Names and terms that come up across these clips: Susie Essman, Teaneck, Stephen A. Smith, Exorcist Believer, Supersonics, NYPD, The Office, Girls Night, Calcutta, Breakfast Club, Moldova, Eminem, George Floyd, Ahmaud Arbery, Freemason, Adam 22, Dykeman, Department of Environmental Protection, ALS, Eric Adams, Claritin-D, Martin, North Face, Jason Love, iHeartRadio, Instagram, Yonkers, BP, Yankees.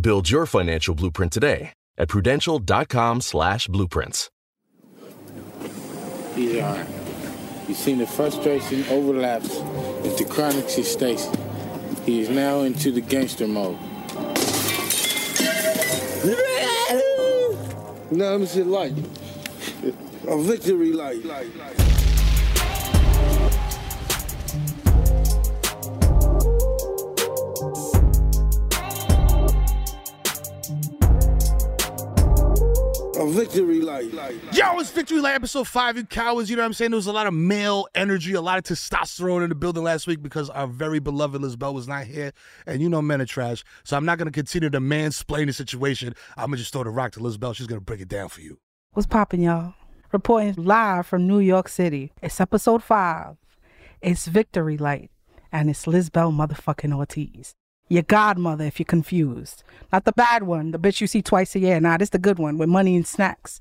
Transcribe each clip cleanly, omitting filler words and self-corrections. Build your financial blueprint today at prudential.com/blueprints. Here are. You see the frustration overlaps with the chronic gestation. He is now into the gangster mode. No, I'm just like a victory light. Victory Light. Yo, it's Victory Light episode 5, you cowards. You know what I'm saying? There was a lot of male energy, a lot of testosterone in the building last week because our very beloved Lisbel was not here. And you know men are trash. So I'm not going to continue to mansplain the situation. I'm going to just throw the rock to Lisbel. She's going to break it down for you. What's poppin', y'all? Reporting live from New York City. It's episode 5. It's Victory Light. And it's Lisbel motherfucking Ortiz. Your godmother, if you're confused. Not the bad one, the bitch you see twice a year. Nah, this the good one with money and snacks.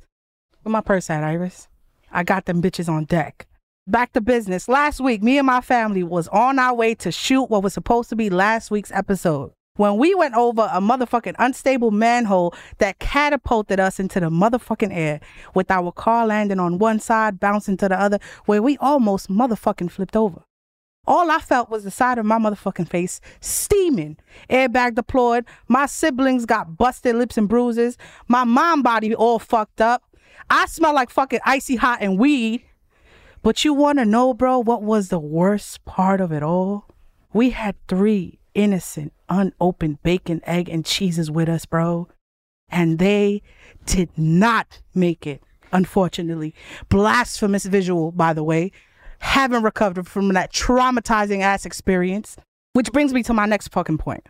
Where my purse at, Iris? I got them bitches on deck. Back to business. Last week, me and my family was on our way to shoot what was supposed to be last week's episode, when we went over a motherfucking unstable manhole that catapulted us into the motherfucking air, with our car landing on one side, bouncing to the other, where we almost motherfucking flipped over. All I felt was the side of my motherfucking face steaming. Airbag deployed. My siblings got busted lips and bruises. My mom body all fucked up. I smell like fucking icy hot and weed. But you want to know, bro, what was the worst part of it all? We had 3 innocent, unopened bacon, egg, and cheeses with us, bro. And they did not make it, unfortunately. Blasphemous visual, by the way. Haven't recovered from that traumatizing ass experience. Which brings me to my next fucking point.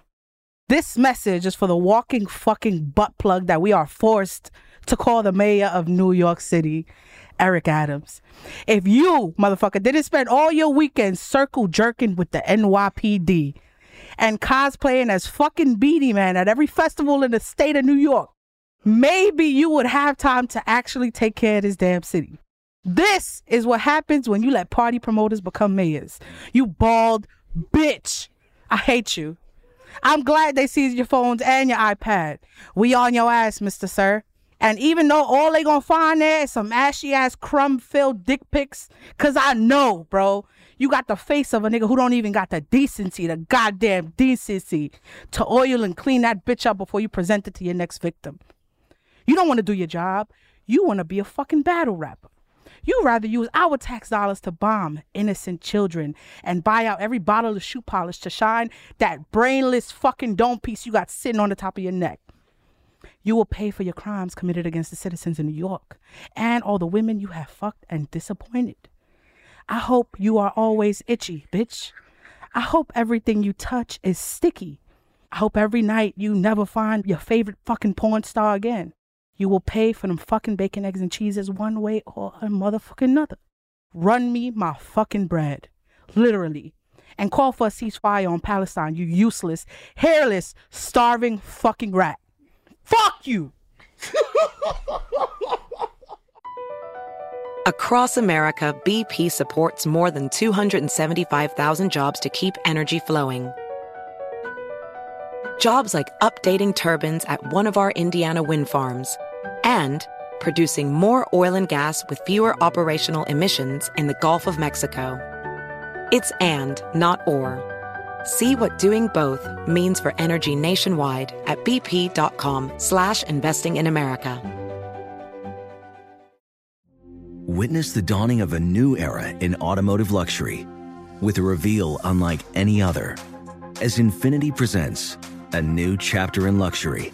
This message is for the walking fucking butt plug that we are forced to call the mayor of New York City, Eric Adams. If you, motherfucker, didn't spend all your weekends circle jerking with the NYPD and cosplaying as fucking Beatty Man at every festival in the state of New York, maybe you would have time to actually take care of this damn city. This is what happens when you let party promoters become mayors. You bald bitch. I hate you. I'm glad they seized your phones and your iPad. We on your ass, Mr. Sir. And even though all they gonna find there is some ashy-ass crumb-filled dick pics, because I know, bro, you got the face of a nigga who don't even got the decency, the goddamn decency, to oil and clean that bitch up before you present it to your next victim. You don't want to do your job. You want to be a fucking battle rapper. You'd rather use our tax dollars to bomb innocent children and buy out every bottle of shoe polish to shine that brainless fucking dome piece you got sitting on the top of your neck. You will pay for your crimes committed against the citizens of New York and all the women you have fucked and disappointed. I hope you are always itchy, bitch. I hope everything you touch is sticky. I hope every night you never find your favorite fucking porn star again. You will pay for them fucking bacon, eggs, and cheeses one way or a motherfucking another. Run me my fucking bread. Literally. And call for a ceasefire on Palestine, you useless, hairless, starving fucking rat. Fuck you! Across America, BP supports more than 275,000 jobs to keep energy flowing. Jobs like updating turbines at one of our Indiana wind farms, and producing more oil and gas with fewer operational emissions in the Gulf of Mexico. It's and, not or. See what doing both means for energy nationwide at bp.com/investing in America. Witness the dawning of a new era in automotive luxury with a reveal unlike any other, as Infiniti presents a new chapter in luxury,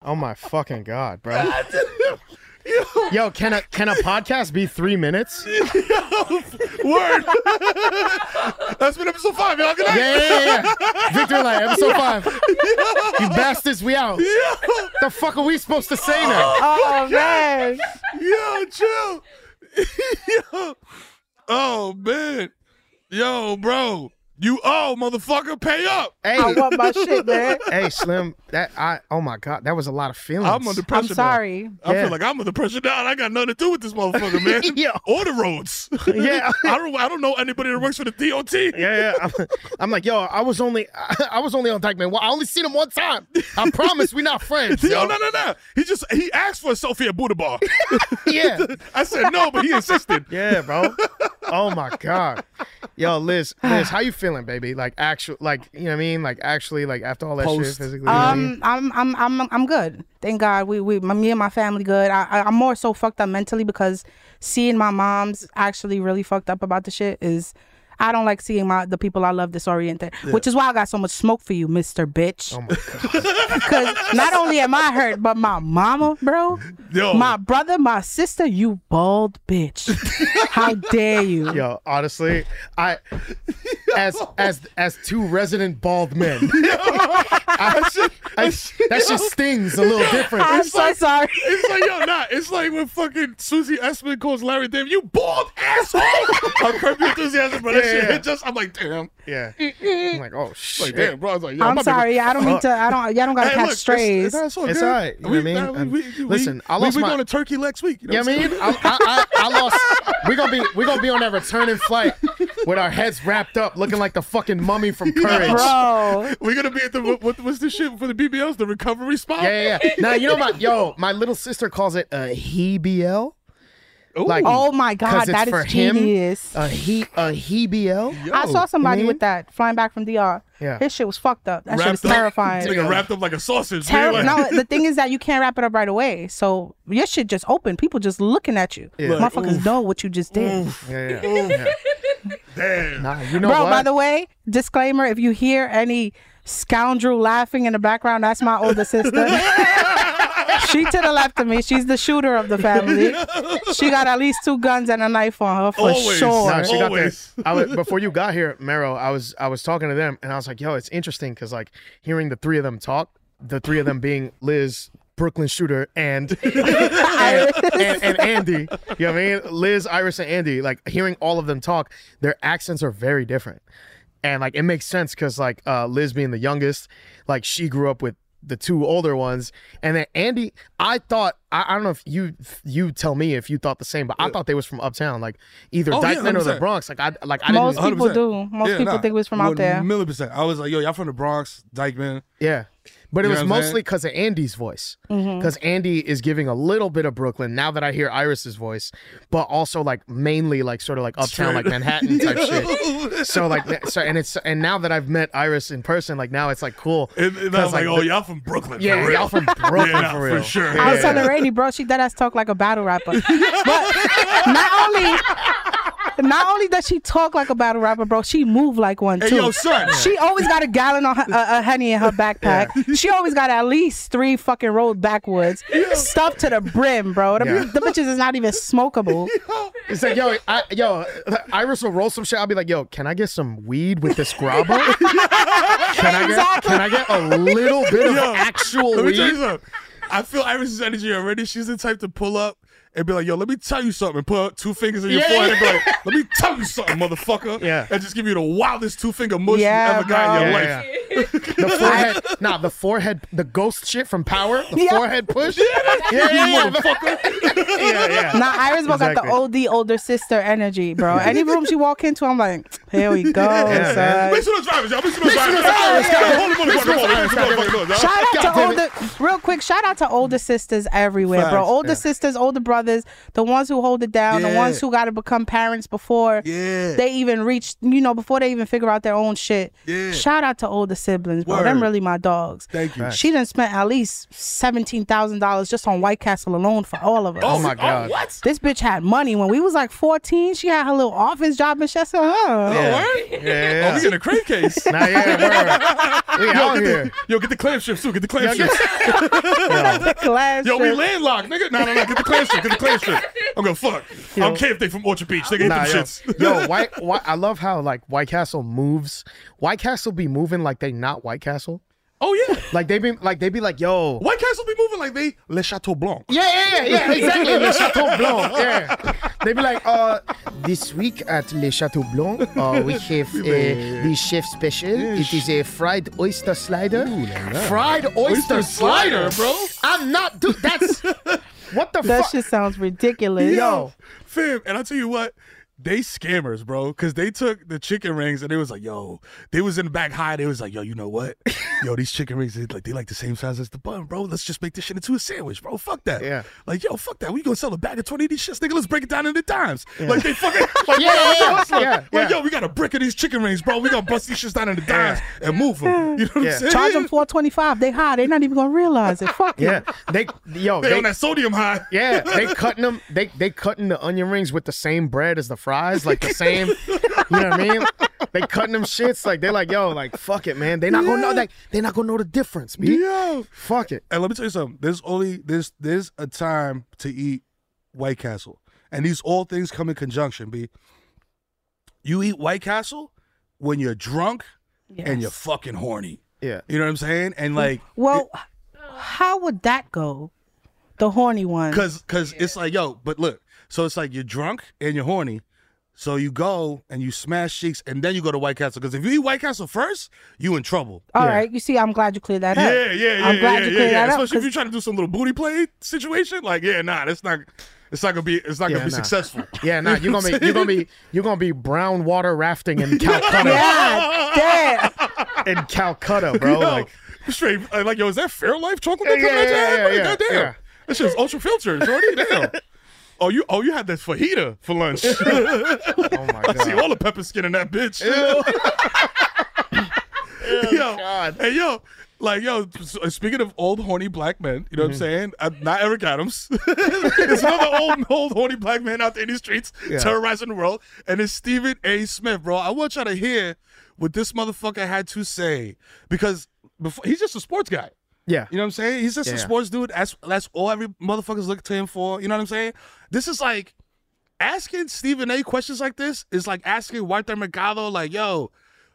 Oh my fucking god, bro! Yo, can a podcast be 3 minutes? Word. That's been episode 5, y'all. Good night. Yeah. Victory Light, episode 5. You bastards, we out. The fuck are we supposed to say now? Oh man. Yo, chill. Yo. Oh man. Yo, bro. You owe, motherfucker, pay up. Hey, I want my shit, man. Hey, Slim, oh my God, that was a lot of feelings. I'm under pressure. I'm sorry. Now. I feel like I'm under pressure now. I got nothing to do with this motherfucker, man. Yo. Or the roads. Yeah. I don't know anybody that works for the DOT. Yeah. I'm like, yo, I was only on Dykeman. Well, I only seen him one time. I promise, we not friends. Yo, no. He asked for a selfie at Buddha Bar. Yeah. I said no, but he insisted. Yeah, bro. Oh my God. Yo, Liz, how you feeling, baby? Like actual, like, you know what I mean? Like actually, like after all that shit physically. I'm good. Thank God. Me and my family good. I'm more so fucked up mentally because seeing my mom's actually really fucked up about the shit is, I don't like seeing the people I love disoriented, which is why I got so much smoke for you, Mr. Bitch. Oh my God. Because not only am I hurt, but my mama, bro, yo. My brother, my sister, you bald bitch. How dare you? Yo, honestly, as two resident bald men, that shit stings a little different. I'm so sorry. It's like, yo, it's like when fucking Susie Essman calls Larry David, you bald asshole. I'm Curb Your Enthusiasm, brother. Yeah. It just, I'm like, damn. Yeah. I'm like, oh shit. Like, damn, bro. I was like, I'm sorry. Yeah, I don't mean to. Y'all don't gotta catch strays. It's all right. You know what I mean? Listen, I lost. We're going to Turkey next week. You know what I mean? I lost. We're gonna be on that returning flight with our heads wrapped up, looking like the fucking mummy from Courage. Bro, we're gonna be at the what's this shit for the BBLs? The recovery spot. Yeah. Now you know my little sister calls it a HeBL. Like, oh my God, that is genius. A HeBL. Yo, I saw somebody with that flying back from DR. Yeah. His shit was fucked up. That shit was terrifying. It's like wrapped up like a sausage. No, the thing is that you can't wrap it up right away. So your shit just open. People just looking at you. Yeah. Like, motherfuckers know what you just did. Yeah. Damn. Nah, you know, bro, what? By the way, disclaimer, if you hear any scoundrel laughing in the background, that's my older sister. She to the left of me. She's the shooter of the family. She got at least 2 guns and a knife on her for sure. Nah, she got this. Before you got here, Mero, I was talking to them and I was like, yo, it's interesting because like hearing the 3 of them talk, the 3 of them being Liz, Brooklyn Shooter, and Andy. You know what I mean? Liz, Iris, and Andy. Like hearing all of them talk, their accents are very different. And like, it makes sense because like Liz being the youngest, like she grew up with the two older ones. And then Andy, I thought, I don't know if you tell me if you thought the same, but I thought they was from uptown, like either Dykeman or the Bronx. Like I didn't. Most people do. Most people think we was from out there. 100%. I was like, yo, y'all from the Bronx, Dykeman. Yeah. But it was mostly because of Andy's voice. Because Andy is giving a little bit of Brooklyn now that I hear Iris's voice, but also like mainly like sort of like uptown, like Manhattan type shit. So like, and now that I've met Iris in person, like now it's like cool. And I was like, oh, y'all from Brooklyn. Yeah, y'all from Brooklyn for real. For sure. I was telling Rainey, bro, she does talk like a battle rapper. But not only does she talk like a battle rapper, bro, she move like one too. Hey, yo, son. She always got a gallon of honey in her backpack. Yeah. She always got at least 3 fucking rolled backwoods stuffed to the brim, bro. The bitches is not even smokable. It's like, yo, Iris will roll some shit. I'll be like, yo, can I get some weed with this grabber? Can I get a little bit of actual weed? Let me tell you something. I feel Iris' energy already. She's the type to pull up and be like, yo, let me tell you something. And put up 2 fingers in your forehead and be like, let me tell you something, motherfucker. Yeah. And just give you the wildest 2-finger mush you ever got in your life. The forehead, the ghost shit from Power, the forehead push. Motherfucker. Nah, Iris got the older sister energy, bro. Any room she walk into, I'm like, here we go. Make sure those drivers, y'all. Make sure those drivers. Shout out to older, real quick, shout out to older sisters everywhere, bro. Older sisters, older brothers. The ones who hold it down, the ones who got to become parents before they even reach, before they even figure out their own shit. Yeah. Shout out to older siblings, bro. Them really my dogs. Thank you. She done spent at least $17,000 just on White Castle alone for all of us. Oh my God. What? This bitch had money. When we was like 14, she had her little office job in Chester. Oh, we in a crate case. Yo, get the clam strips too. Get the clam strips. Yo, we landlocked, nigga. No, get the clam strips. I'm gonna fuck. I don't care if they from Orchard Beach. They get them shits. I love how like White Castle moves. White Castle be moving like they not White Castle. Oh yeah, like they be like, yo, White Castle be moving like they Le Chateau Blanc. Yeah, exactly. Le Chateau Blanc. Yeah, they be like, this week at Le Chateau Blanc, we have the chef special. It is a fried oyster slider. Ooh, fried oyster slider, bro. I'm not dude. That's what the fuck. That shit sounds ridiculous. Yo, fam, and I tell you what. They scammers, bro, because they took the chicken rings and they was like, yo, they was in the back high. They was like, yo, you know what? Yo, these chicken rings, they like the same size as the bun, bro. Let's just make this shit into a sandwich, bro. Fuck that. Yeah. Like, yo, fuck that. We gonna sell a bag of 20 of these shits, nigga. Let's break it down into dimes. Yeah. Like, they fucking, like, yo, we got a brick of these chicken rings, bro. We gonna bust these shits down into dimes and move them. You know what I'm saying? Charge them $4.25. They high. They not even gonna realize it. Fuck yeah. They on that sodium high. Yeah. They cutting them. They cutting the onion rings with the same bread as the fries, like the same, you know what I mean? They cutting them shits, like they're like, yo, like fuck it, man. They not gonna know, like they not gonna know the difference, B. Yo, fuck it. And let me tell you something. There's a time to eat White Castle, and these all things come in conjunction, B. You eat White Castle when you're drunk and you're fucking horny. Yeah, you know what I'm saying? And like, well, how would that go? The horny one, cause it's like, yo, but look. So it's like you're drunk and you're horny. So you go and you smash cheeks and then you go to White Castle. Because if you eat White Castle first, you in trouble. All right. You see, I'm glad you cleared that up. I'm glad you cleared that up. Especially if you're trying to do some little booty play situation. Like, that's not... It's not gonna be successful. You're gonna be brown water rafting in Calcutta. In Calcutta, bro. Yo, is that Fairlife chocolate? Goddamn, that shit's ultra filtered. Damn. Oh, you had that fajita for lunch. Oh my God! I see all the pepper skin in that bitch. Speaking of old horny black men, you know what I'm saying? Not Eric Adams. There's another old horny black man out there in these streets terrorizing the world, and it's Stephen A. Smith, bro. I want y'all to hear what this motherfucker had to say because he's just a sports guy. Yeah. You know what I'm saying? He's just a sports dude. That's all every motherfucker's looking to him for. You know what I'm saying? This is like, asking Stephen A questions like this is like asking Walter Mercado, like, yo,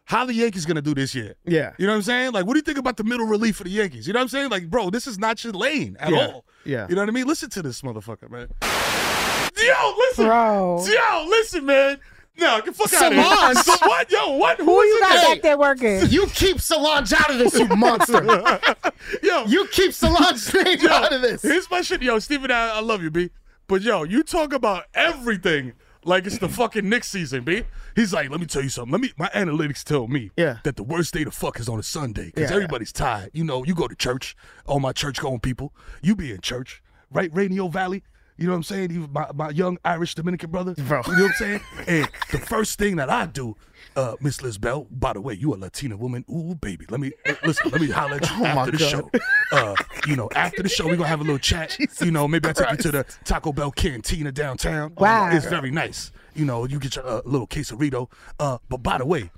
how the Yankees gonna do this year? Yeah. You know what I'm saying? Like, what do you think about the middle relief for the Yankees? You know what I'm saying? Like, bro, this is not your lane at all. Yeah. You know what I mean? Listen to this motherfucker, man. Yo, listen. Bro. Yo, listen, man. No, get the fuck out of here. Solange? What? Yo, what? Who you got back there working? You keep Solange out of this, you monster. Yo, you keep Solange's name out of this. Here's my shit. Yo, Stephen, I love you, B. But, yo, you talk about everything like it's the fucking Knicks season, B. He's like, let me tell you something. My analytics tell me that the worst day to fuck is on a Sunday because everybody's tired. You know, you go to church, all my church-going people. You be in church, right, Radio Valley? You know what I'm saying? He was my young Irish Dominican brother. Bro. You know what I'm saying? And the first thing that I do, Miss Lisbel, by the way, you a Latina woman. Ooh, baby. Let me holler at you after the show. You know, after the show, we're going to have a little chat. Jesus you know, maybe Christ. I take you to the Taco Bell Cantina downtown. Wow. It's very nice. You know, you get your little quesarito. But by the way,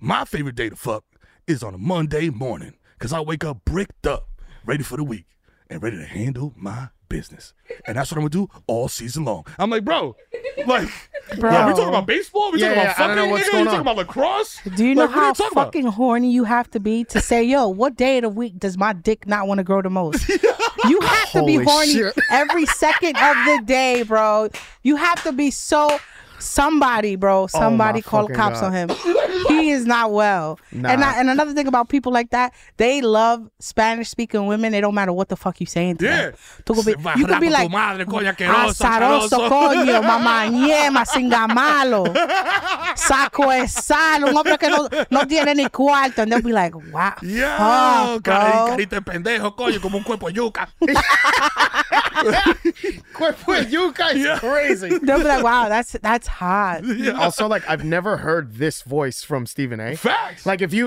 my favorite day to fuck is on a Monday morning because I wake up bricked up, ready for the week, and ready to handle my business. And that's what I'm gonna do all season long. I'm like, bro. Yo, we talking about baseball? We talking about fucking nigga? We talking about lacrosse? Do you know how fucking horny you have to be to say, yo, what day of the week does my dick not want to grow the most? You have to be horny every second of the day, bro. You have to be so... Somebody called the cops on him. He is not well. Nah. And another thing about people like that, they love Spanish-speaking women. It don't matter what the fuck you saying to them. You could be like, azaroso, coño, mamá, ñema, singamalo, saco es sal, un hombre que no tiene ni cuarto. And they'll be like, wow, fuck, bro. Carita de pendejo, coño, como un cuerpo de yuca. Cuerpo de yuca is crazy. They'll be like, wow, that's hot. Yeah. Also, like, I've never heard this voice from Stephen A. Facts. Like, if you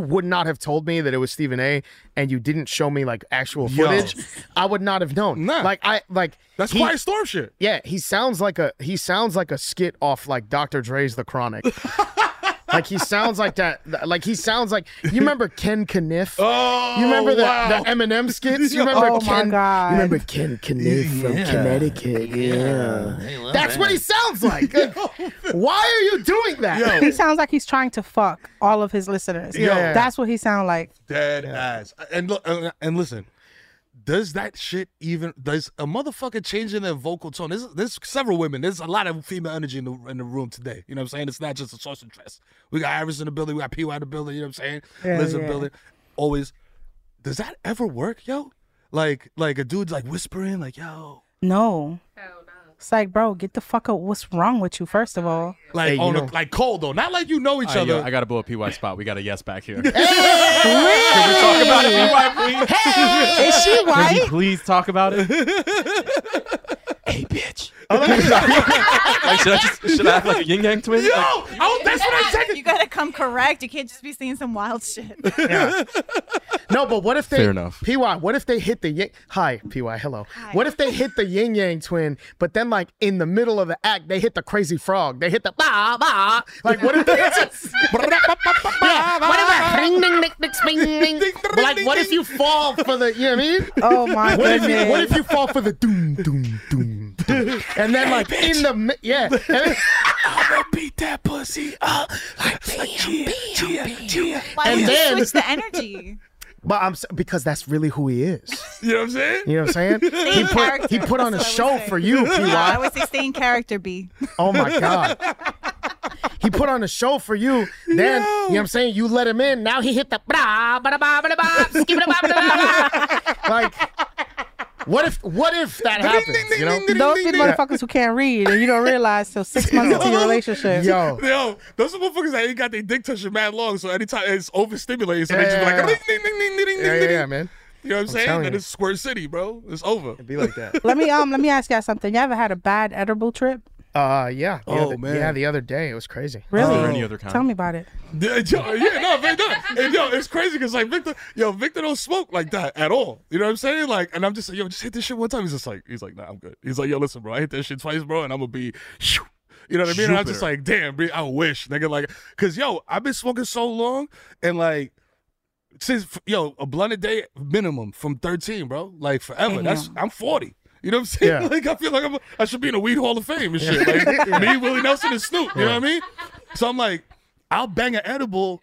would not have told me that it was Stephen A. and you didn't show me like actual footage, I would not have known. Nah. That's quiet storm shit. Yeah, he sounds like a skit off like Dr. Dre's The Chronic. Like he sounds like that. Like he sounds like you remember Ken Kaniff. Oh, you remember the Eminem skits. You remember Ken. My God. You remember Ken Kaniff from Connecticut. Yeah, that's what he sounds like. Why are you doing that? Yo. He sounds like he's trying to fuck all of his listeners. Yeah, that's what he sounds like. Dead ass. And look, and listen. Does that shit even? Does a motherfucker change in their vocal tone? There's several women. There's a lot of female energy in the room today. You know what I'm saying? It's not just a source and dress. We got Iris in the building. We got PY in the building. You know what I'm saying? Yeah, Liz in the building. Always. Does that ever work, yo? Like a dude's like whispering, like, yo. No. Hell no. It's like, bro, get the fuck up. What's wrong with you, first of all? Like, hey, like cold, though. Not like you know each other. Yo, I got to blow a PY spot. We got a yes back here. Hey! Really? Can we talk about it, PY, please? Hey! Is she white? Can you please talk about it? Hey, bitch. Like, should I have like a yin yang twin? Yo! Like, that's what I said. You got to come correct. You can't just be seeing some wild shit. Yeah. No, but what if they... Fair enough. PY, what if they hit the yin... Hi, PY, hello. Hi. What if they hit the yin yang twin, but then like in the middle of the act, they hit the crazy frog. They hit the ba ba. Like what if they just... Like what if you fall for the... You know what I mean? Oh my goodness. What if you fall for the doom, doom, doom, doom? And then like in the... Yeah. I'm gonna beat that pussy up. Why would you switch the energy? But because that's really who he is. You know what I'm saying? You know what I'm saying? He put on a show for you, PY. I would say stay in character, B. Oh my God. He put on a show for you. Then, you know what I'm saying? You let him in. Now he hit the blah, blah, blah, blah, blah. Like, what if that happens? You know? Those big motherfuckers who can't read and you don't realize till 6 months into your relationship. Yo, those are motherfuckers that ain't got their dick touching mad long, so anytime it's overstimulated, so they just be like, ding, ding, ding, ding, ding, ding, ding. Yeah, man. You know what I'm saying? And it's Squirt City, bro. It's over. It'd be like that. Let me ask y'all something. You ever had a bad edible trip? Yeah. Man. Yeah, the other day. It was crazy. Really? Or any other kind. Tell me about it. And yo, it's crazy because, like, Victor don't smoke like that at all. You know what I'm saying? Like, and I'm just like, yo, just hit this shit one time. He's like, nah, I'm good. He's like, yo, listen, bro, I hit that shit twice, bro, and I'm gonna be, you know what I mean? Jupiter. And I'm just like, damn, bro, I wish, nigga, like, cause yo, I've been smoking so long and like, since yo, a blunt a day minimum from 13, bro, like forever. Damn. I'm 40. You know what I'm saying? Yeah. Like, I feel like I should be in a weed hall of fame and shit. Like, me, Willie Nelson, and Snoop. You know what I mean? So I'm like, I'll bang an edible,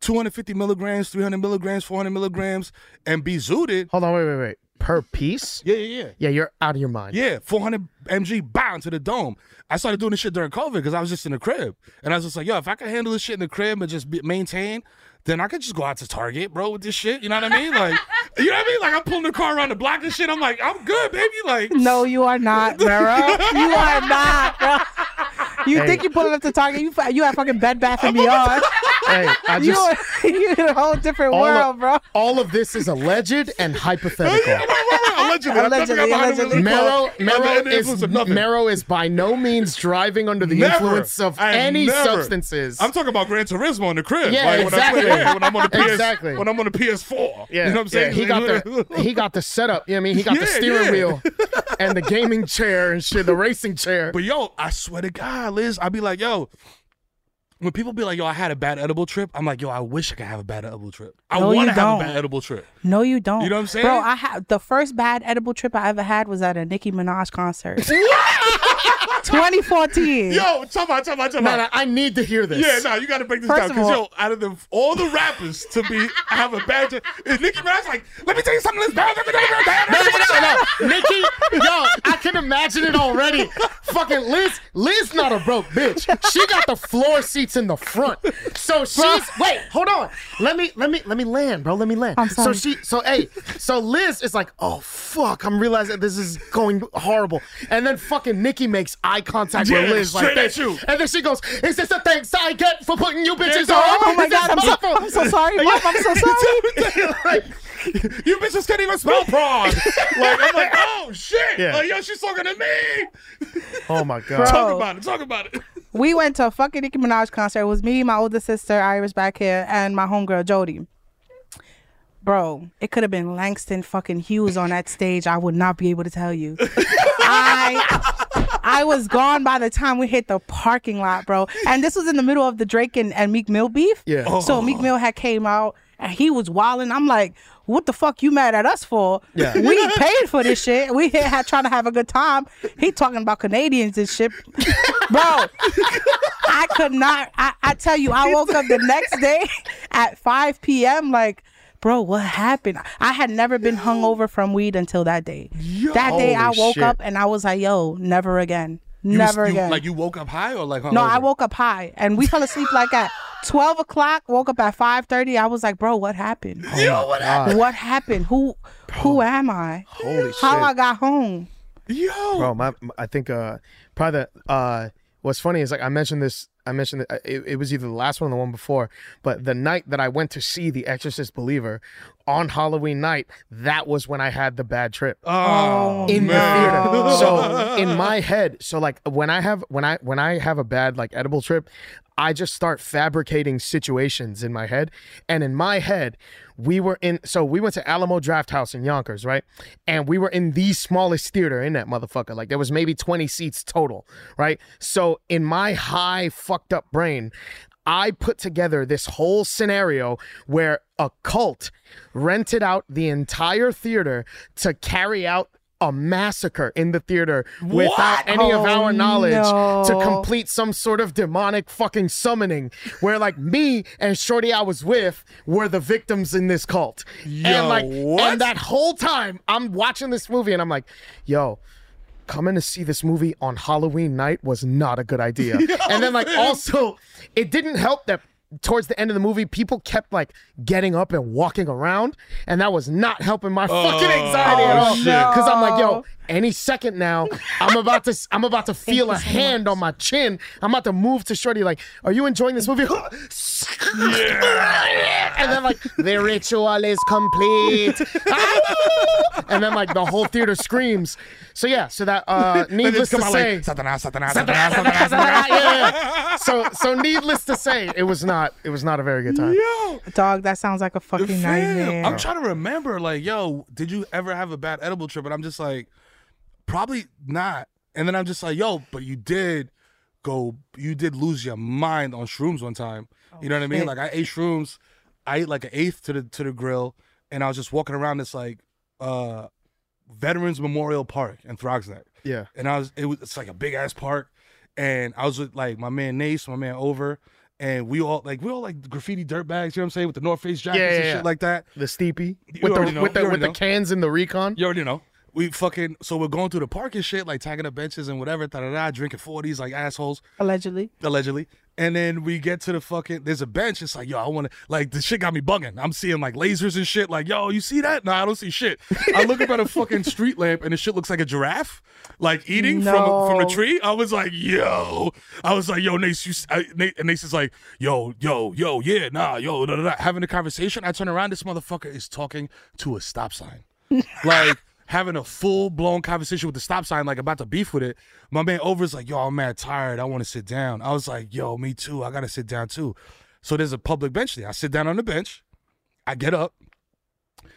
250 milligrams, 300 milligrams, 400 milligrams, and be zooted. Hold on, wait. per piece? Yeah. Yeah, you're out of your mind. Yeah, 400 mg bow into the dome. I started doing this shit during COVID because I was just in the crib. And I was just like, yo, if I can handle this shit in the crib and just maintain, then I could just go out to Target, bro, with this shit. You know what I mean? Like, you know what I mean? Like, I'm pulling the car around the block and shit. I'm like, I'm good, baby. Like, no, you are not, bro. You are not, bro. You think you pulling up to Target? You have fucking Bed Bath and Beyond. Hey, you're in a whole different world, bro. All of this is alleged and hypothetical. Allegedly. Mero is by no means driving under the influence of any substances. I'm talking about Gran Turismo in the crib. Yeah, like, exactly. When I'm on the PS4. Yeah, you know what I'm saying? Yeah, he got the setup. You know what I mean? He got the steering wheel and the gaming chair and shit, the racing chair. But yo, I swear to God, Liz, I'd be like, yo, when people be like, yo, I had a bad edible trip, I'm like, yo, I wish I could have a bad edible trip. I want to have a bad edible trip. No, you don't. You know what I'm saying? Bro, the first bad edible trip I ever had was at a Nicki Minaj concert. 2014. Yo, talk about. No, I need to hear this. Yeah, no, you got to break this down. Because, yo, out of all the rappers to be, I have a bad trip. Nicki Minaj like, let me tell you something, Liz. No. Nicki, yo, I can imagine it already. Fucking Liz not a broke bitch. She got the floor seats in the front, so she's wait. Hold on, let me land, bro. Let me land. I'm sorry. So Liz is like, oh fuck, I'm realizing this is going horrible, and then fucking Nicki makes eye contact with Liz like this, and then she goes, "Is this the thanks I get for putting you bitches on?" Oh my god, I'm so sorry, mom. I'm so sorry. Like, you bitches can't even smell prawn. Like, I'm like, oh shit. Yeah. Like, yo, she's talking to me. Oh my god. Bro. Talk about it. We went to a fucking Nicki Minaj concert. It was me, my older sister, Iris back here, and my homegirl, Jody. Bro, it could have been Langston fucking Hughes on that stage. I would not be able to tell you. I was gone by the time we hit the parking lot, bro. And this was in the middle of the Drake and Meek Mill beef. Yeah. Oh. So Meek Mill had came out. And he was wilding. I'm like, what the fuck you mad at us for? Yeah. We paid for this shit. We here trying to have a good time. He talking about Canadians and shit. Bro, I could not. I tell you, I woke up the next day at 5 p.m. like, bro, what happened? I had never been hungover from weed until that day. That day I woke up and I was like, yo, never again. Never again. Like you woke up high or like hungover? No, I woke up high and we fell asleep like at 12 o'clock, woke up at 5:30. I was like, bro, what happened? Oh yo, what happened? What happened? Who am I? Holy shit. How I got home? Yo. Bro, I think probably what's funny is like I mentioned that it was either the last one or the one before, but the night that I went to see The Exorcist Believer on Halloween night, that was when I had the bad trip in the theater. So in my head, so like when I have a bad like edible trip, I just start fabricating situations in my head. And in my head, we went to Alamo Draft House in Yonkers, right? And we were in the smallest theater in that motherfucker. Like there was maybe 20 seats total, right? So in my high fucked up brain, I put together this whole scenario where a cult rented out the entire theater to carry out a massacre in the theater without any of our knowledge to complete some sort of demonic fucking summoning where like me and Shorty I was with were the victims in this cult. Yo, and like what? And that whole time I'm watching this movie and I'm like, yo, coming to see this movie on Halloween night was not a good idea. And then like also it didn't help that towards the end of the movie, people kept like getting up and walking around, and that was not helping my fucking anxiety at all. Because I'm like, yo, any second now, I'm about to feel a hand on my chin. I'm about to move to Shorty. Like, are you enjoying this movie? Yeah. And then like the ritual is complete. And then like the whole theater screams. So yeah, so that needless to say, So needless to say, it was not a very good time. Yo, dog, that sounds like a fucking nightmare. I'm trying to remember, like, yo, did you ever have a bad edible trip? And I'm just like, probably not. And then I'm just like, yo, but you did lose your mind on shrooms one time. You know what I mean? Like I ate shrooms, I ate like an eighth to the grill, and I was just walking around this like Veterans Memorial Park in Throgs Neck. Yeah. And it's like a big ass park, and I was with like my man Nace, my man Over. And we all like graffiti dirtbags, you know what I'm saying, with the North Face jackets and shit like that. The steepy. With the cans in the Recon. You already know. So we're going through the park and shit, like tagging up benches and whatever, drinking 40s like assholes. Allegedly. And then we get to the there's a bench. It's like, yo, I want to, like, this shit got me bugging. I'm seeing, like, lasers and shit. Like, yo, you see that? No, I don't see shit. I look up at a street lamp, and the shit looks like a giraffe, like, eating from the tree. I was like, yo, Nace, and Nace is like, yo, yeah, nah, yo, da, da, da. Having a conversation. I turn around, this motherfucker is talking to a stop sign. Like, having a full-blown conversation with the stop sign, like about to beef with it. My man over is like, yo, I'm mad tired. I want to sit down. I was like, yo, me too. I got to sit down too. So there's a public bench there. I sit down on the bench. I get up.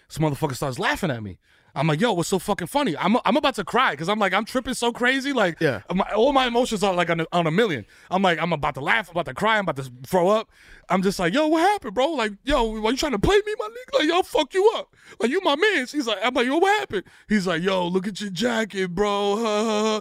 This motherfucker starts laughing at me. I'm like, yo, what's so fucking funny? I'm about to cry because I'm like, I'm tripping so crazy. Like, yeah. All my emotions are like on a million. I'm like, I'm about to laugh. I'm about to cry. I'm about to throw up. I'm just like, yo, what happened, bro? Like, yo, are you trying to play me, my nigga? Like, yo, fuck you up. Like, you my man. She's like, I'm like, yo, what happened? He's like, yo, look at your jacket, bro.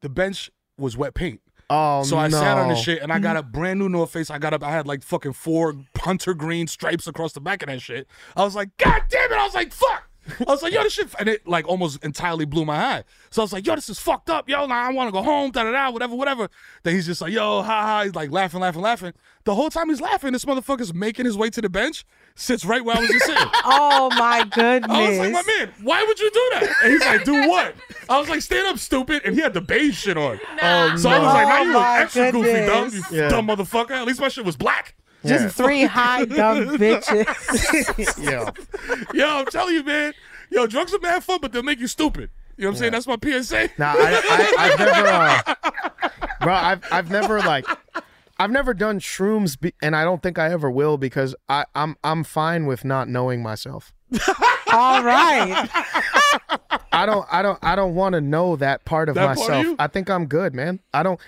The bench was wet paint. I sat on this shit and I got a brand new North Face. I had like fucking 4 hunter green stripes across the back of that shit. I was like, God damn it. I was like, fuck. I was like, yo, this shit, and it like almost entirely blew my eye. So I was like, yo, this is fucked up, yo. Nah, I want to go home, whatever. Then he's just like, yo, ha. He's like laughing. The whole time he's laughing, this motherfucker's making his way to the bench, sits right where I was just sitting. Oh my goodness! I was like, my man, why would you do that? And he's like, do what? I was like, stand up, stupid. And he had the beige shit on. Nah. So I was like, now you look extra goofy, dumb, dumb motherfucker. At least my shit was black. Just 3 high dumb bitches. Yo, I'm telling you, man. Yo, drugs are mad fun, but they'll make you stupid. You know what I'm saying? That's my PSA. Nah, I've never done shrooms, and I don't think I ever will because I'm fine with not knowing myself. All right. I don't want to know that part of myself. I think I'm good, man. I don't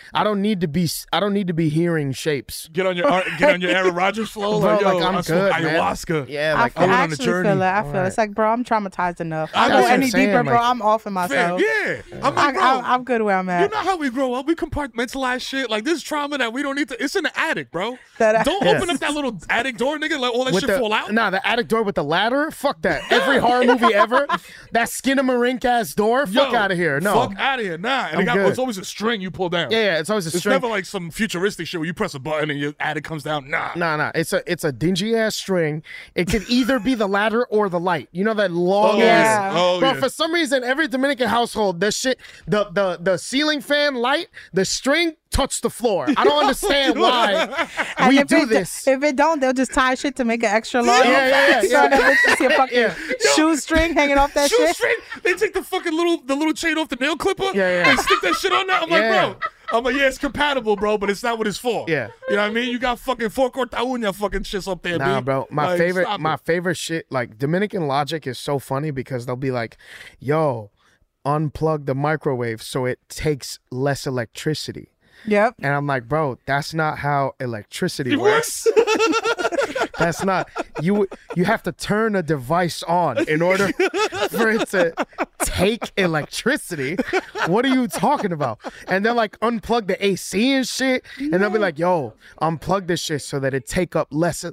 need to be hearing shapes. Get on your Aaron Rodgers flow. Bro, like I'm good, ayahuasca. Man. Yeah, like I actually feel it. Right. It's like, bro, I'm traumatized enough. I go any deeper, like, bro, I'm off in myself. Fair, yeah. I'm good where I'm at. You know how we grow up? We compartmentalize shit. Like this trauma that we don't need to. It's in the attic, bro. Don't open up that little attic door, nigga. Let all that shit fall out. Nah, the attic door with the ladder. Fuck that. Every horror movie ever. That Skinamarink ass door, fuck out of here. No, fuck out of here. Nah, and it's always a string you pull down. Yeah, it's always a string. It's never like some futuristic shit where you press a button and your attic comes down. Nah. It's a dingy ass string. It could either be the ladder or the light. You know that long ass. Oh, bro, for some reason, every Dominican household, that shit, the ceiling fan light, the string. Touch the floor. I don't understand why we do this. If it don't, they'll just tie shit to make an extra long. Shoestring hanging off that shit. Shoestring. They take the fucking little chain off the nail clipper. And stick that shit on that. I'm like, yeah, it's compatible, bro, but it's not what it's for. Yeah. You know what I mean? You got fucking 4 corta uña fucking shits up there, nah, dude. Bro. My favorite shit, like Dominican logic is so funny because they'll be like, yo, unplug the microwave so it takes less electricity. Yep. And I'm like, bro, that's not how electricity works. That's not. You have to turn a device on in order for it to take electricity. What are you talking about? And they're like, unplug the AC and shit. And they'll be like, yo, unplug this shit so that it take up less.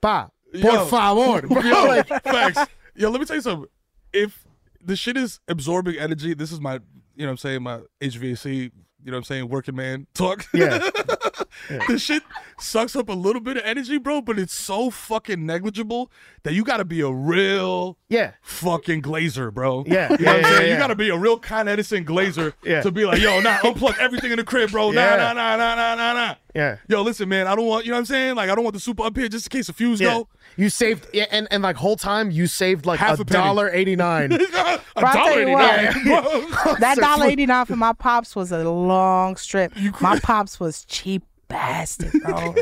Pa, por favor. Bro. Yo, like, facts. Yo, let me tell you something. If the shit is absorbing energy, this is my, you know what I'm saying, my HVAC. You know what I'm saying? Working man talk. Yeah. This shit sucks up a little bit of energy, bro, but it's so fucking negligible that you got to be a real fucking glazer, bro. Yeah. You know what I'm saying? You got to be a real Con Edison glazer to be like, yo, nah, unplug everything in the crib, bro. Nah. Yeah. Yo, listen, man, I don't want, you know what I'm saying? Like, I don't want the super up here just in case the fuse go. You saved, and like whole time you saved like $1.89. $1.89. That $1.89 for my pops was a long strip. My pops was cheap bastard, bro.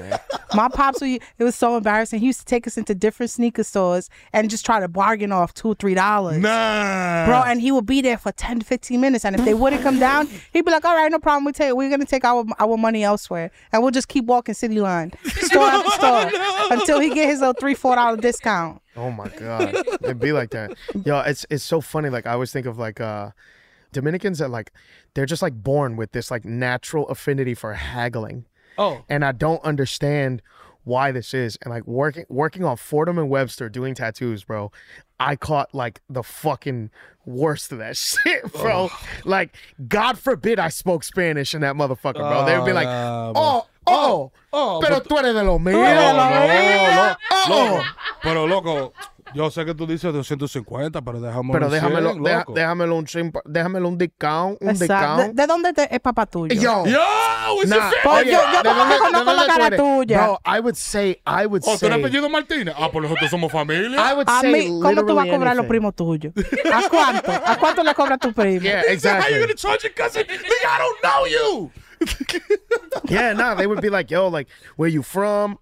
My pops, it was so embarrassing. He used to take us into different sneaker stores and just try to bargain off $2, $3. Nah. Bro, and he would be there for 10 to 15 minutes. And if they wouldn't come down, he'd be like, all right, no problem. We're going to take our money elsewhere. And we'll just keep walking City Line, store after store, until he get his little $3, $4 discount. Oh, my God. It'd be like that. Yo, it's so funny. Like, I always think of, like, Dominicans that, like, they're just, like, born with this, like, natural affinity for haggling. Oh. And I don't understand why this is. And like working on Fordham and Webster doing tattoos, bro, I caught like the fucking worst of that shit, bro. Oh. Like, God forbid I spoke Spanish in that motherfucker, bro. They would be like, pero tú eres de los míos. Pero loco, yo sé que tú dices 250, pero déjamelo un discount, un discount. ¿De dónde es papá tuyo? Yo no conozco la cara tuya. Bro, I would say, ¿tú eres apellido Martínez? Ah, por nosotros somos familia. I would say, ¿cómo tú vas a cobrar los primos tuyos? ¿A cuánto? ¿A cuánto le cobra tu primo? Yeah, exactly. How are you going to charge your cousin? I don't know you. Yeah, nah, they would be like, yo, like, where you from?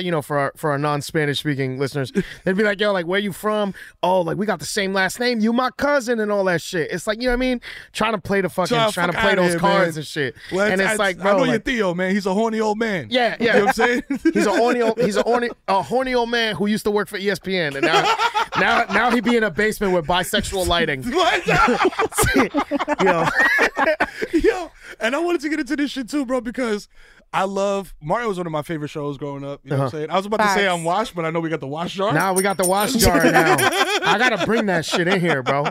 You know, for our non-Spanish speaking listeners, they'd be like, yo, like, where you from? Oh, like, we got the same last name. You my cousin and all that shit. It's like, you know what I mean? Trying to play the fucking, trying to play those cards and shit. Well, and it's like, bro, I know, like, your Theo, man. He's a horny old man. Yeah, yeah. You know what I'm saying? He's a horny old man who used to work for ESPN, and now he be in a basement with bisexual lighting. Yo, and I wanted to get into this shit too, bro, because I love Mario was one of my favorite shows growing up. You know what I'm saying? I was about to say I'm washed, but I know we got the wash jar. Now we got the wash jar now. I gotta bring that shit in here, bro.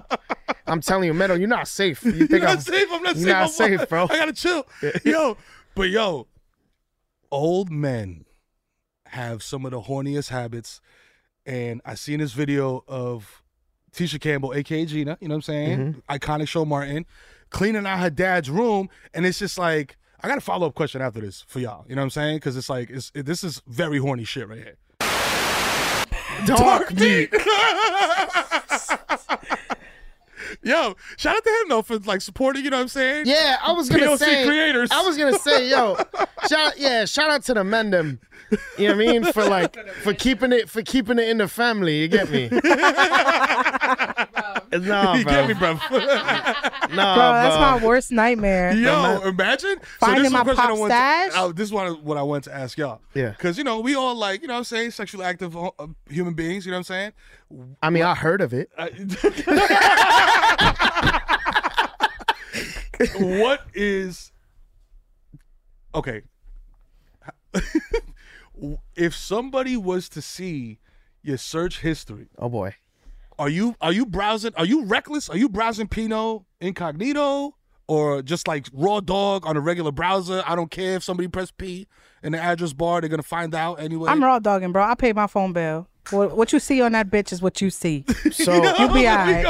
I'm telling you, Meadow, you're not safe. You think I'm not safe, bro. I gotta chill. But old men have some of the horniest habits, and I seen this video of Tisha Campbell, aka Gina, you know what I'm saying? Mm-hmm. Iconic show Martin, cleaning out her dad's room, and it's just like, I got a follow-up question after this for y'all, you know what I'm saying? Because it's like, this is very horny shit right here. Dark meat. Yo, shout out to him though for like supporting, you know what I'm saying? Yeah, I was gonna say POC creators. I was gonna say, yo, shout out to the Mendem. You know what I mean? For like for keeping it in the family, you get me? No, you get me, bro. Bro, that's my worst nightmare. Yo, imagine finding my pop stash. This is what I want to ask y'all. Yeah. Because, you know, we all, like, you know what I'm saying, sexually active human beings, you know what I'm saying? I mean, I heard of it. Okay. If somebody was to see your search history. Oh, boy. Are you browsing? Are you reckless? Are you browsing Pinot incognito or just like raw dog on a regular browser? I don't care if somebody press P in the address bar; they're gonna find out anyway. I'm raw dogging, bro. I paid my phone bill. What you see on that bitch is what you see. So you'll be all right.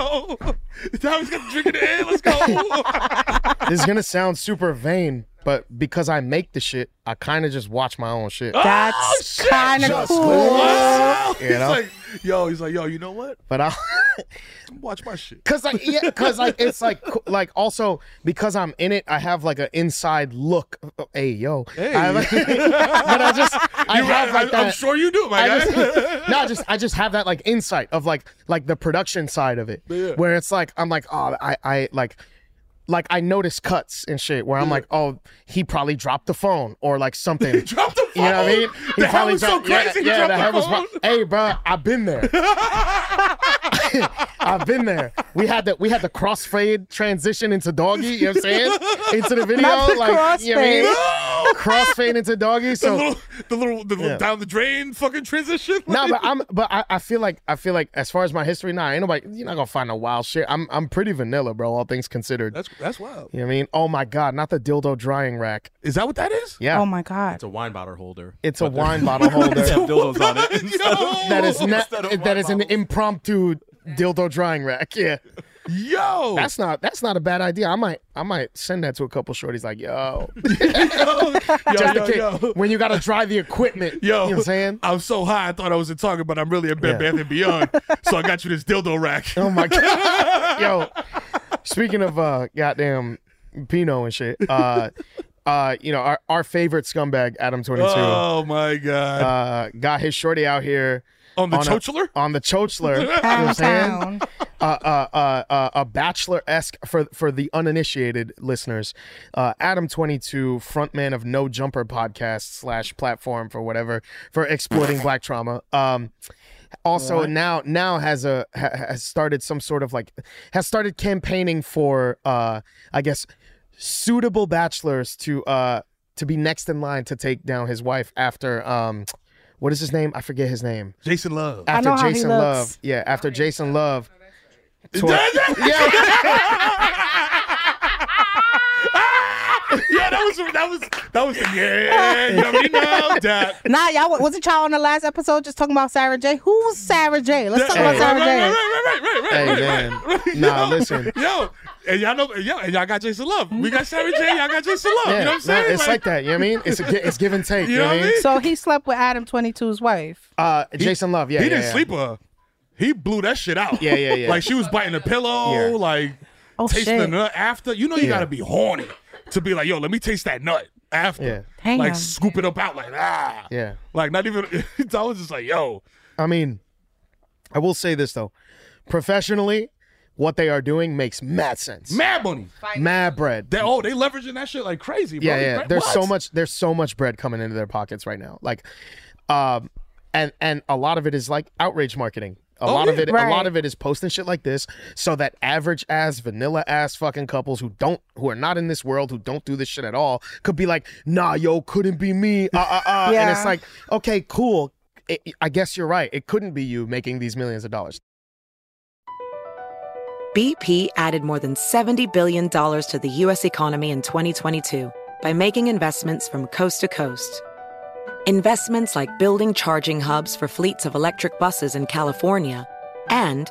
Tommy's got the drink in the air. Let's go. This is gonna sound super vain, but because I make the shit, I kind of just watch my own shit. That's kind of cool. Wow. You know? He's like, yo, you know what? But I watch my shit. Cause like it's like also because I'm in it, I have like an inside look. Hey, yo. Hey. I'm sure you do, my guy. I just have that like insight of like the production side of it, yeah. Where it's like I'm like, oh, I like I notice cuts and shit where I'm like, oh, he probably dropped the phone or like something. He dropped the phone. You know what I mean? He probably dropped. So crazy. Yeah, hey, bro, I've been there. I've been there. We had the crossfade transition into doggy. You know what I'm saying? Into the video, like, you know what I mean? No! Crossfade into doggy. So the little down the drain fucking transition. No, like. I feel like as far as my history, nah, ain't nobody. You're not gonna find no wild shit. I'm pretty vanilla, bro. All things considered. That's wild. You know what I mean? Oh my god, not the dildo drying rack. Is that what that is? Yeah. Oh my god. It's a wine bottle holder. It's a wine bottle holder. Dildos on it. That is an impromptu dildo drying rack. Yeah. Yo, that's not a bad idea. I might send that to a couple shorties like, yo. Yo. When you got to dry the equipment. Yo, you know what I'm saying? I'm so high I thought I was in Target, but I'm really in Bed Bath & Beyond. So I got you this dildo rack. Oh my god. Yo. Speaking of goddamn Pinot and shit. You know, our favorite scumbag Adam 22. Oh my god. Got his shorty out here. On the chochler, you know what I'm saying? A bachelor-esque, for the uninitiated listeners, Adam 22, frontman of No Jumper podcast / platform for whatever, for exploiting black trauma. Also now has started some sort of like, has started campaigning for, I guess, suitable bachelors to to be next in line to take down his wife after what is his name? I forget his name. Jason Love. After Jason Love. Yeah, after Jason Love. Yeah, that was yeah, yummy now that. Nah, y'all wasn't y'all on the last episode just talking about Sarah J? Who's Sarah J? Let's talk about Sarah J. Right. Nah, listen. Yo, and y'all know, yo, and y'all got Jason Love. We got Sarah J, y'all got Jason Love. Yeah, you know what I'm saying? It's like that, you know what I mean? It's give and take, you know what I mean? So he slept with Adam 22's wife. Jason Love, yeah. He didn't sleep with her. He blew that shit out. Yeah. Like she was biting the pillow, like tasting the nut after. You know you gotta be horny. To be like, yo, let me taste that nut after. Yeah. Hang like, on. Scoop it up out like, ah. Yeah. Like, not even, I was just like, yo. I mean, I will say this, though. Professionally, what they are doing makes mad sense. Mad money. Mad bread. They leveraging that shit like crazy, bro. Yeah. There's so much bread coming into their pockets right now. Like, and a lot of it is like outrage marketing. A lot of it is posting shit like this so that average ass, vanilla ass fucking couples who are not in this world, who don't do this shit at all, could be like, nah, yo, couldn't be me. Yeah. And it's like, okay, cool. I guess you're right. It couldn't be you making these millions of dollars. BP added more than $70 billion to the U.S. economy in 2022 by making investments from coast to coast. Investments like building charging hubs for fleets of electric buses in California and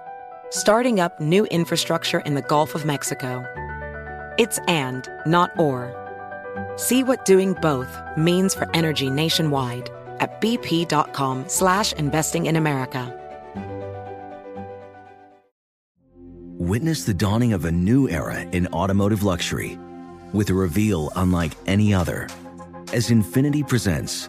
starting up new infrastructure in the Gulf of Mexico. It's and, not or. See what doing both means for energy nationwide at bp.com/investing in America. Witness the dawning of a new era in automotive luxury with a reveal unlike any other as Infiniti presents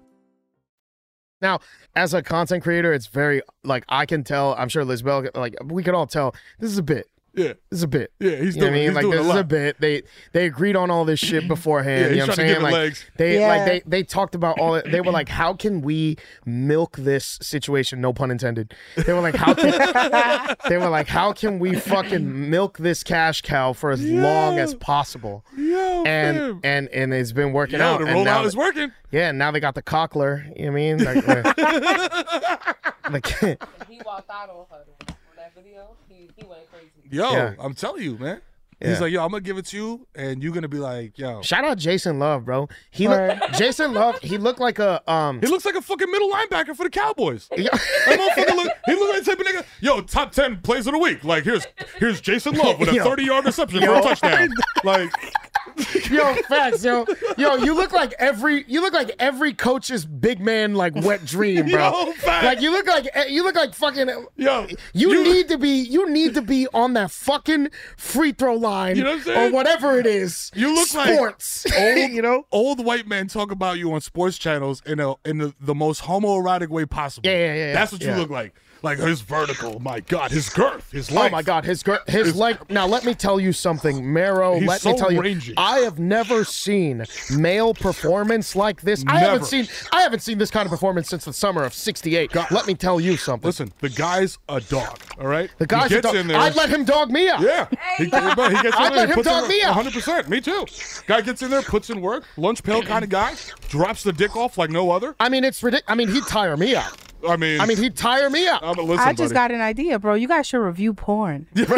Now, as a content creator, it's very, like, I can tell, I'm sure Lisbel, like, we could all tell, this is a bit. Yeah. This is a bit. Yeah, he's doing, you know what I mean? Like, this is a bit. They agreed on all this shit beforehand. You know what I'm saying? Like, they talked about all it. They were like, how can we milk this situation? No pun intended. They were like, how can we fucking milk this cash cow for as long as possible? Yo, and it's been working out. The rollout is working. Yeah, and now they got the cockler. You know what I mean? Like, he walked out on her. Video, he went crazy. Yo, yeah. I'm telling you, man. Yeah. He's like, yo, I'm gonna give it to you, and you're gonna be like, yo. Shout out Jason Love, bro. Jason Love. He looked like a He looks like a fucking middle linebacker for the Cowboys. He looked like the type of nigga. Yo, top 10 plays of the week. Like here's Jason Love with a 30-yard reception for a touchdown. Like. Yo, facts, yo. Yo, you look like every coach's big man like wet dream, bro. Yo, facts. Like you look like fucking yo. You need to be on that fucking free throw line, you know what I'm saying? Or whatever it is. You look sports. Like old, you know, old white men talk about you on sports channels in the most homoerotic way possible. Yeah. That's what you look like. Like his vertical, my God, his girth, his length. Oh my God, his girth, his length. Now let me tell you something, Mero. Let me tell you, rangy. I have never seen male performance like this. Never. I haven't seen this kind of performance since the summer of '68. Let me tell you something. Listen, the guy's a dog. All right, the guy's a dog. In there. I'd let him dog me out. Yeah, I'd let him dog me out. 100%. Me too. Guy gets in there, puts in work. Lunch pail kind of guy. Drops the dick off like no other. I mean, it's ridiculous. I mean, he'd tire me out. I mean, he'd tire me up. I just got an idea, bro. You guys should review porn. What?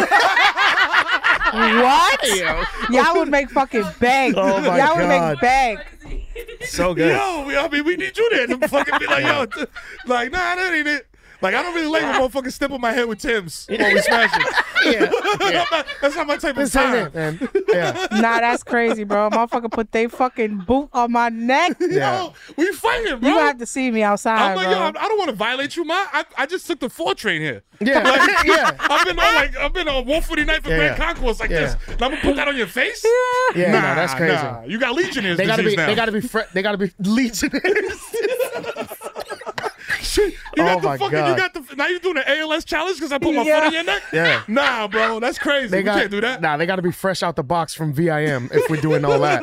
Y'all would make fucking bank. Oh my God. Y'all would make bank. So good. Yo, I mean, we need you there to fucking be like, yo, like, nah, that ain't it. Like, I don't really like a motherfucking step on my head with Tim's while we smash it. Yeah. That's not my type of time. Nah, that's crazy, bro. Motherfucker put they fucking boot on my neck. Yeah. Yo, we fighting, bro. You have to see me outside, I'm like, bro. Yo, I don't want to violate you, man. I just took the 4 train here. Yeah. Like, yeah. I've been on 149 for Grand Concourse like this. And I'm going to put that on your face? Yeah. Yeah, nah, no, that's crazy. Nah. You got Legionnaires now. They got to be Legionnaires. Now you're doing an ALS challenge because I put my foot in your neck? Yeah. Nah, bro, that's crazy. We can't do that. Nah, they got to be fresh out the box from VIM if we're doing all that.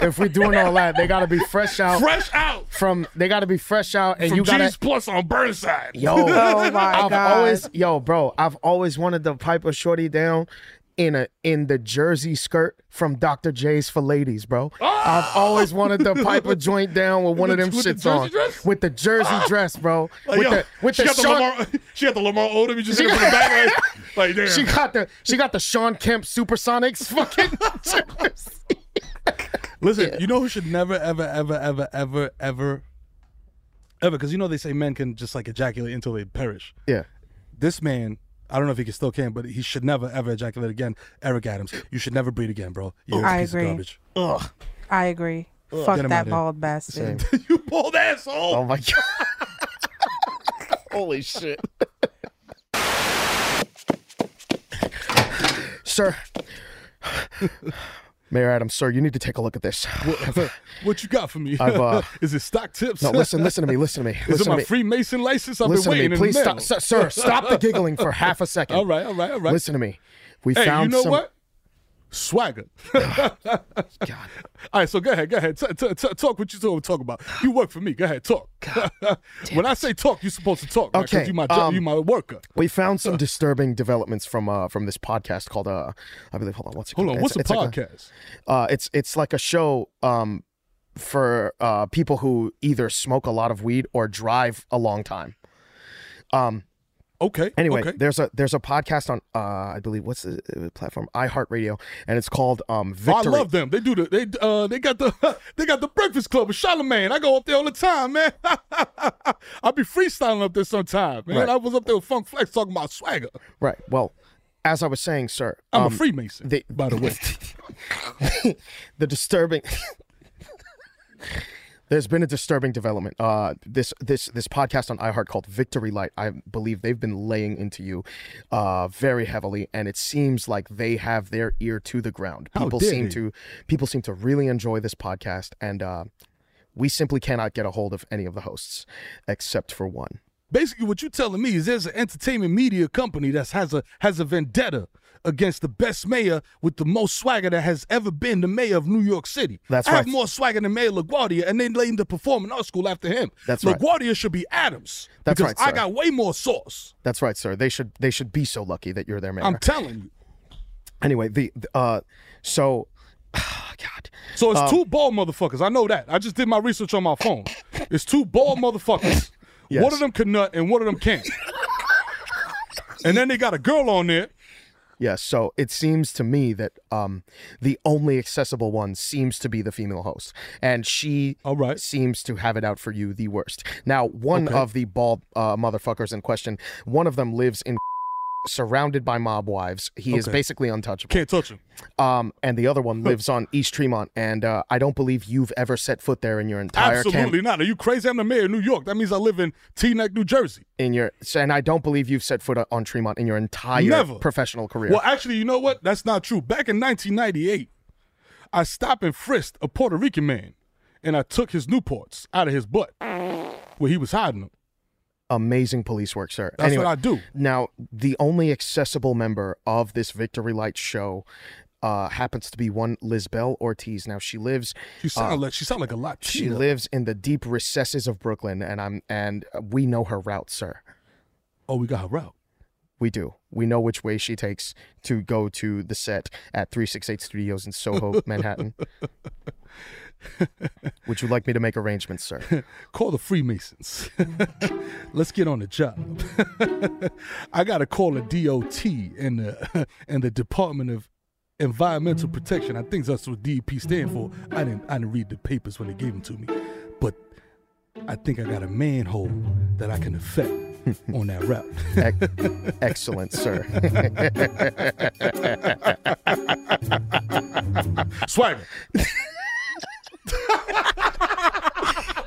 If we're doing all that, they got to be fresh out. Fresh out. They got to be fresh out. And from you got G's Plus on Burnside. Yo, oh my God. I've always wanted to pipe a shorty down in the jersey skirt from Dr. J's for ladies, bro. Oh! I've always wanted to pipe a joint down with one of them shits with the jersey dress, bro. Like, she got the Lamar Odom. You just hit her from the back, like damn. She got the Sean Kemp Supersonics fucking jersey. Listen, you know who should never, ever, ever, ever, ever, ever, ever, because you know they say men can just like ejaculate until they perish. Yeah. This man, I don't know if he still can, but he should never, ever ejaculate again. Eric Adams, you should never breed again, bro. You're a piece of garbage. Ugh. I agree. Ugh. Fuck that bald bastard. You bald asshole. Oh, my God. Holy shit. Sir. Mayor Adams, sir, you need to take a look at this. What you got for me? Is it stock tips? No, listen to me. Is it my Freemason license? I've been waiting in the mail. Please, sir, stop the giggling for half a second. All right. Listen to me. We found some... Swagger. God. All right, so go ahead. Talk what you want to talk about. You work for me. Go ahead, talk. When I say talk, you're supposed to talk. Okay. Right? You my worker. We found some disturbing developments from this podcast called, I believe, what's a podcast? It's like a show for people who either smoke a lot of weed or drive a long time. Anyway, there's a podcast on I believe what's the platform, iHeartRadio, and it's called Victory. I love them. They do they got the Breakfast Club with Charlamagne. I go up there all the time, man. I be freestyling up there sometime, man. Right. I was up there with Funk Flex talking about swagger. Right. Well, as I was saying, sir, I'm a Freemason. By the way, the disturbing. There's been a disturbing development. This podcast on iHeart called Victory Light, I believe they've been laying into you very heavily, and it seems like they have their ear to the ground. People seem to really enjoy this podcast, and we simply cannot get a hold of any of the hosts except for one. Basically, what you're telling me is there's an entertainment media company that has a vendetta against the best mayor with the most swagger that has ever been the mayor of New York City. That's right. I have more swagger than Mayor LaGuardia, and they named the performing arts school after him. That's right. LaGuardia should be Adams. That's right, sir. I got way more sauce. That's right, sir. They should be so lucky that you're their mayor. I'm telling you. Anyway, God. So it's two bald motherfuckers. I know that. I just did my research on my phone. It's two bald motherfuckers. Yes. One of them can nut and one of them can't. And then they got a girl on there. Yeah, so it seems to me that the only accessible one seems to be the female host. And she seems to have it out for you the worst. Now, one of the bald motherfuckers in question, one of them lives in surrounded by mob wives. He is basically untouchable. Can't touch him. And the other one lives on East Tremont, and I don't believe you've ever set foot there in your entire Absolutely not. Are you crazy? I'm the mayor of New York. That means I live in Teaneck, New Jersey. And I don't believe you've set foot on Tremont in your entire professional career. Well, actually, you know what? That's not true. Back in 1998, I stopped and frisked a Puerto Rican man, and I took his Newports out of his butt where he was hiding them. amazing police work, sir. That's anyway, what I do. Now, the only accessible member of this Victory Light show happens to be one Lisbel Ortiz. Now, she lives... She sounds like a lot. She lives in the deep recesses of Brooklyn, and we know her route, sir. Oh, we got her route. We do. We know which way she takes to go to the set at 368 Studios in Soho, Manhattan. Would you like me to make arrangements, sir? Call the Freemasons. Let's get on the job. I got to call the DOT and the Department of Environmental Protection. I think that's what DEP stand for. I didn't read the papers when they gave them to me, but I think I got a manhole that I can affect on that route. Excellent, sir. Swagger.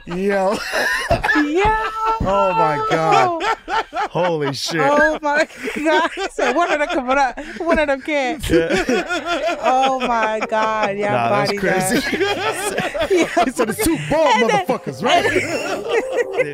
Yo. Yeah. Oh my God. Holy shit. Oh my God. So one of them kids. Yeah. Oh my God. Yeah, nah, body that's crazy. Yeah. He said it's two bald motherfuckers, right?